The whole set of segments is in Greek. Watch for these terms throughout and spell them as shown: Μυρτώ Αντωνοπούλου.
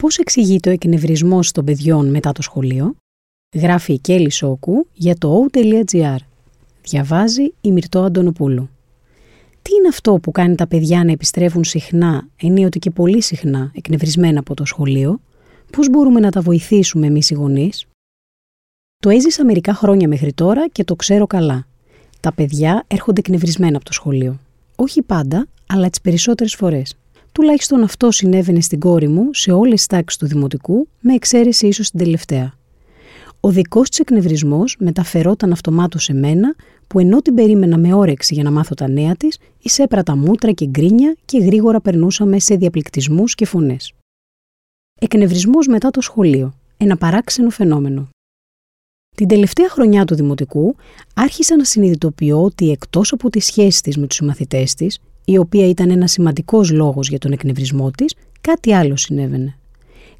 Πώς εξηγείται ο εκνευρισμός των παιδιών μετά το σχολείο? Γράφει η Κέλλη Σόκου για το o.gr. Διαβάζει η Μυρτώ Αντωνοπούλου. Τι είναι αυτό που κάνει τα παιδιά να επιστρέφουν συχνά, ενίοτε και πολύ συχνά, εκνευρισμένα από το σχολείο? Πώς μπορούμε να τα βοηθήσουμε εμείς οι γονείς? Το έζησα μερικά χρόνια μέχρι τώρα και το ξέρω καλά. Τα παιδιά έρχονται εκνευρισμένα από το σχολείο. Όχι πάντα, αλλά τις περισσότερες φορές. Τουλάχιστον αυτό συνέβαινε στην κόρη μου σε όλες τις τάξεις του δημοτικού, με εξαίρεση ίσως την τελευταία. Ο δικός της εκνευρισμός μεταφερόταν αυτομάτως σε μένα, που ενώ την περίμενα με όρεξη για να μάθω τα νέα της, εισέπρα τα μούτρα και γκρίνια και γρήγορα περνούσαμε σε διαπληκτισμούς και φωνές. Εκνευρισμός μετά το σχολείο. Ένα παράξενο φαινόμενο. Την τελευταία χρονιά του δημοτικού άρχισα να συνειδητοποιώ ότι εκτός από τη σχέση της με τους συμμαθητές της, η οποία ήταν ένας σημαντικός λόγος για τον εκνευρισμό της, κάτι άλλο συνέβαινε.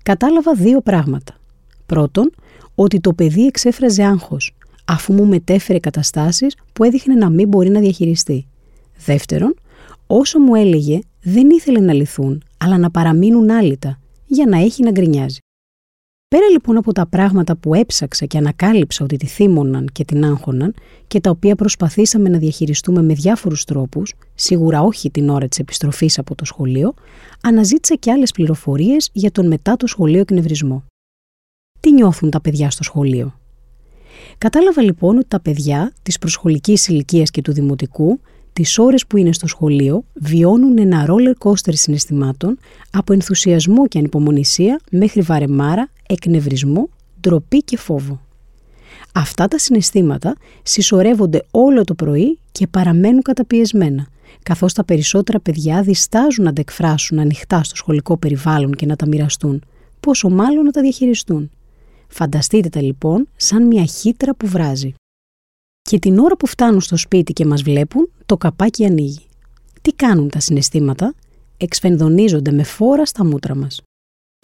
Κατάλαβα δύο πράγματα. Πρώτον, ότι το παιδί εξέφραζε άγχος, αφού μου μετέφερε καταστάσεις που έδειχνε να μην μπορεί να διαχειριστεί. Δεύτερον, όσο μου έλεγε, δεν ήθελε να λυθούν, αλλά να παραμείνουν άλυτα, για να έχει να γκρινιάζει. Πέρα λοιπόν από τα πράγματα που έψαξα και ανακάλυψα ότι τη θύμωναν και την άγχωναν και τα οποία προσπαθήσαμε να διαχειριστούμε με διάφορους τρόπους, σίγουρα όχι την ώρα της επιστροφής από το σχολείο, αναζήτησα και άλλες πληροφορίες για τον μετά το σχολείο εκνευρισμό. Τι νιώθουν τα παιδιά στο σχολείο? Κατάλαβα λοιπόν ότι τα παιδιά της προσχολικής ηλικίας και του δημοτικού, τις ώρες που είναι στο σχολείο, βιώνουν ένα roller coaster συναισθημάτων από ενθουσιασμό και ανυπομονησία μέχρι βαρεμάρα, εκνευρισμό, ντροπή και φόβο. Αυτά τα συναισθήματα συσσωρεύονται όλο το πρωί και παραμένουν καταπιεσμένα, καθώς τα περισσότερα παιδιά διστάζουν να τα εκφράσουν ανοιχτά στο σχολικό περιβάλλον και να τα μοιραστούν, πόσο μάλλον να τα διαχειριστούν. Φανταστείτε τα λοιπόν σαν μια χύτρα που βράζει. Και την ώρα που φτάνουν στο σπίτι και μας βλέπουν, το καπάκι ανοίγει. Τι κάνουν τα συναισθήματα? Εξφενδονίζονται με φόρα στα μούτρα μας.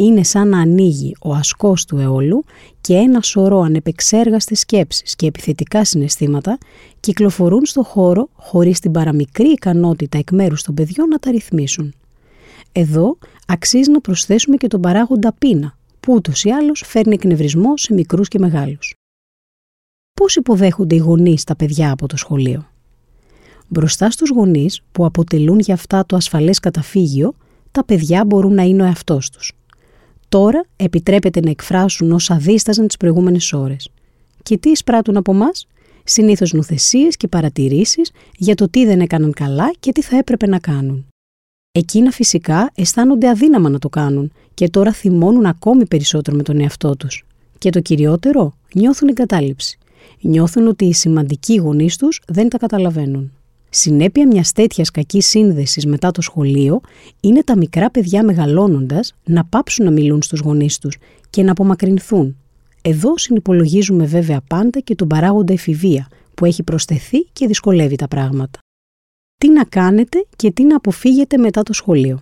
Είναι σαν να ανοίγει ο ασκός του αιώλου και ένα σωρό ανεπεξέργαστες σκέψεις και επιθετικά συναισθήματα κυκλοφορούν στο χώρο χωρίς την παραμικρή ικανότητα εκ μέρους των παιδιών να τα ρυθμίσουν. Εδώ αξίζει να προσθέσουμε και τον παράγοντα πείνα, που ούτως ή άλλως φέρνει εκνευρισμό σε μικρούς και μεγάλους. Πώς υποδέχονται οι γονείς τα παιδιά από το σχολείο? Μπροστά στους γονείς που αποτελούν για αυτά το ασφαλές καταφύγιο, τα παιδιά μπορούν να είναι ο εαυτός τους. Τώρα επιτρέπεται να εκφράσουν όσα δίσταζαν τις προηγούμενες ώρες. Και τι εισπράττουν από εμάς? Συνήθως νουθεσίες και παρατηρήσεις για το τι δεν έκαναν καλά και τι θα έπρεπε να κάνουν. Εκείνα φυσικά αισθάνονται αδύναμα να το κάνουν και τώρα θυμώνουν ακόμη περισσότερο με τον εαυτό τους. Και το κυριότερο, νιώθουν εγκατάλειψη. Νιώθουν ότι οι σημαντικοί γονείς τους δεν τα καταλαβαίνουν. Συνέπεια μιας τέτοιας κακής σύνδεσης μετά το σχολείο είναι τα μικρά παιδιά μεγαλώνοντας να πάψουν να μιλούν στους γονείς τους και να απομακρυνθούν. Εδώ συνυπολογίζουμε βέβαια πάντα και τον παράγοντα εφηβεία που έχει προσθεθεί και δυσκολεύει τα πράγματα. Τι να κάνετε και τι να αποφύγετε μετά το σχολείο?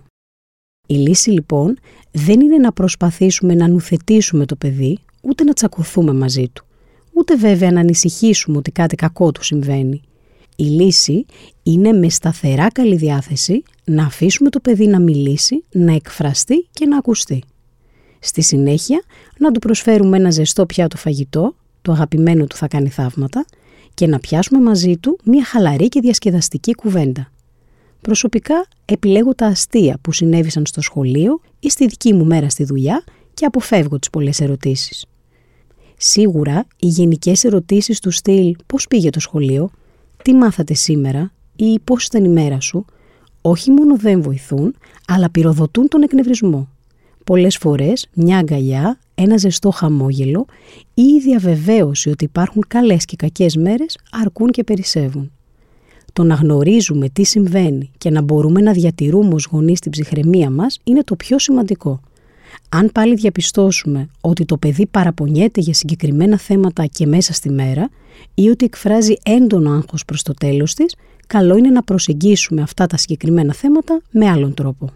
Η λύση λοιπόν δεν είναι να προσπαθήσουμε να νουθετήσουμε το παιδί, ούτε να τσακωθούμε μαζί του. Ούτε βέβαια να ανησυχήσουμε ότι κάτι κακό του συμβαίνει. Η λύση είναι με σταθερά καλή διάθεση να αφήσουμε το παιδί να μιλήσει, να εκφραστεί και να ακουστεί. Στη συνέχεια να του προσφέρουμε ένα ζεστό πιάτο φαγητό, το αγαπημένο του θα κάνει θαύματα, και να πιάσουμε μαζί του μια χαλαρή και διασκεδαστική κουβέντα. Προσωπικά επιλέγω τα αστεία που συνέβησαν στο σχολείο ή στη δική μου μέρα στη δουλειά και αποφεύγω τις πολλές ερωτήσεις. Σίγουρα, οι γενικές ερωτήσεις του στυλ «Πώς πήγε το σχολείο», «Τι μάθατε σήμερα» ή «Πώς ήταν η μέρα σου» όχι μόνο δεν βοηθούν, αλλά πυροδοτούν τον εκνευρισμό. Πολλές φορές μια αγκαλιά, ένα ζεστό χαμόγελο ή η διαβεβαίωση ότι υπάρχουν καλές και κακές μέρες αρκούν και περισσεύουν. Το να γνωρίζουμε τι συμβαίνει και να μπορούμε να διατηρούμε ως γονείς την ψυχραιμία μας είναι το πιο σημαντικό. Αν πάλι διαπιστώσουμε ότι το παιδί παραπονιέται για συγκεκριμένα θέματα και μέσα στη μέρα ή ότι εκφράζει έντονο άγχος προς το τέλος της, καλό είναι να προσεγγίσουμε αυτά τα συγκεκριμένα θέματα με άλλον τρόπο.